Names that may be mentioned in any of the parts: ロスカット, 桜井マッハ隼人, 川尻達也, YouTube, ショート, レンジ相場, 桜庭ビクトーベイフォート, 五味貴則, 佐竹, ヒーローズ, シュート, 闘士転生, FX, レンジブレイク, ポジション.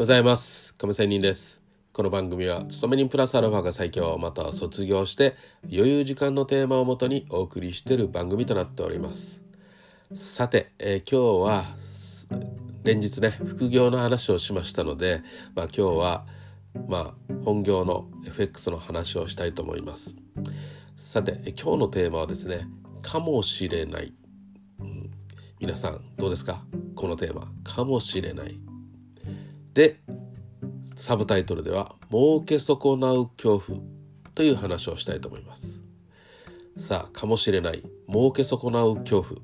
ございます。亀仙人です。この番組は勤め人プラスアルファが最強または卒業して余裕時間のテーマをもとにお送りしている番組となっております。さて、今日は連日ね副業の話をしましたので、今日は本業の FX の話をしたいと思います。さて、今日のテーマはですねかもしれない、皆さんどうですか？このテーマかもしれないでサブタイトルでは儲け損なう恐怖という話をしたいと思います。さあ、かもしれない儲け損なう恐怖、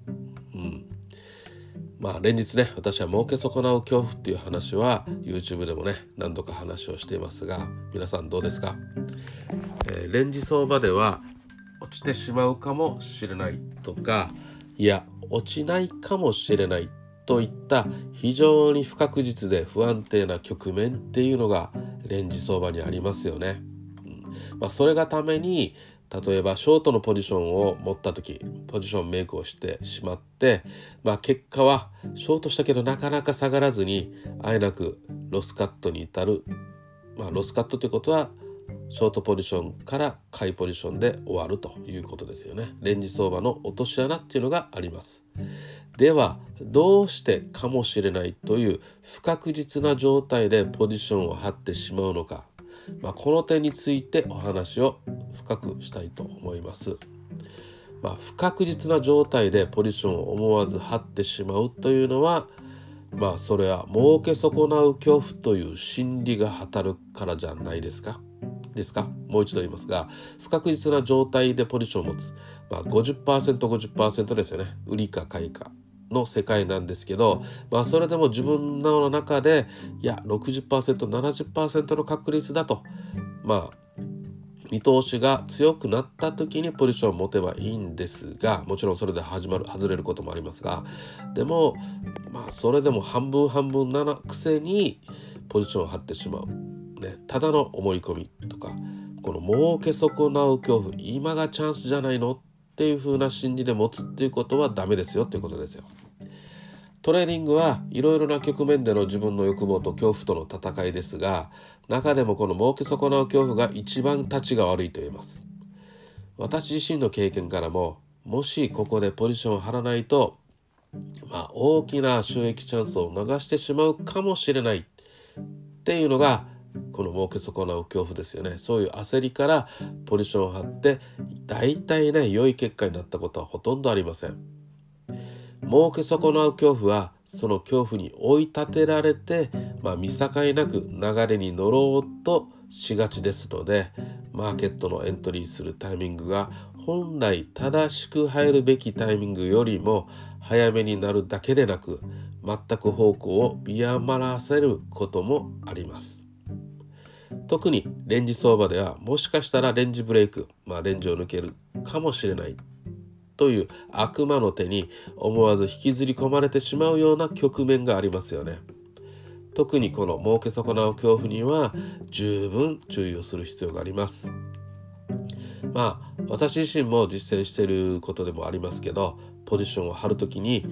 連日ね私は儲け損なう恐怖っていう話は YouTube でもね何度か話をしていますが、皆さんどうですか？レンジ相場では落ちてしまうかもしれないとか、いや落ちないかもしれないといった非常に不確実で不安定な局面っていうのがレンジ相場にありますよね。それがために例えばショートのポジションを持った時ポジションメイクをしてしまって、結果はショートしたけどなかなか下がらずにあえなくロスカットに至る、ロスカットということはショートポジションから買いポジションで終わるということですよね。レンジ相場の落とし穴っていうのがあります。ではどうしてかもしれないという不確実な状態でポジションを張ってしまうのか、この点についてお話を深くしたいと思います。不確実な状態でポジションを思わず張ってしまうというのは、それは儲け損なう恐怖という心理が働くからじゃないですか。もう一度言いますが、不確実な状態でポジションを持つ、50%50% ですよね。売りか買いかの世界なんですけど、それでも自分の中でいや 60%70% の確率だと、見通しが強くなった時にポジションを持てばいいんですが、もちろんそれで外れることもありますが、でもそれでも半分半分なくせにポジションを張ってしまう、ただの思い込みとか、この儲け損なう恐怖、今がチャンスじゃないのっていう風な心理で持つっていうことはダメですよっていうことですよ。トレーニングはいろいろな局面での自分の欲望と恐怖との戦いですが、中でもこの儲け損なう恐怖が一番立ちが悪いと言えます。私自身の経験からも、もしここでポジションを張らないと、大きな収益チャンスを逃してしまうかもしれないっていうのがこの儲け損なう恐怖ですよね。そういう焦りからポジションを張って大体ね良い結果になったことはほとんどありません。儲け損なう恐怖はその恐怖に追い立てられて、見境なく流れに乗ろうとしがちですので、マーケットのエントリーするタイミングが本来正しく入るべきタイミングよりも早めになるだけでなく、全く方向を見誤らせることもあります。特にレンジ相場ではもしかしたらレンジブレイク、レンジを抜けるかもしれないという悪魔の手に思わず引きずり込まれてしまうような局面がありますよね。特にこの儲け損なう恐怖には十分注意をする必要があります。私自身も実践していることでもありますけど、ポジションを張るときに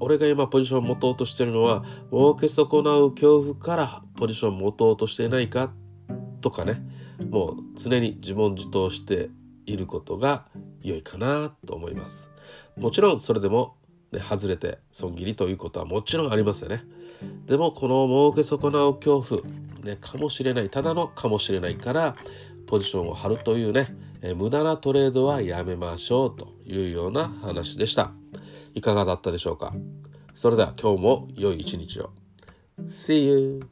俺が今ポジションを持とうとしているのは儲け損なう恐怖からポジションを持とうとしていないかとかね、もう常に自問自答していることが良いかなと思います。もちろんそれでも、外れて損切りということはもちろんありますよね。でもこの儲け損なう恐怖、かもしれない、ただのかもしれないからポジションを張るという無駄なトレードはやめましょうというような話でした。いかがだったでしょうか？それでは今日も良い一日を。 See you!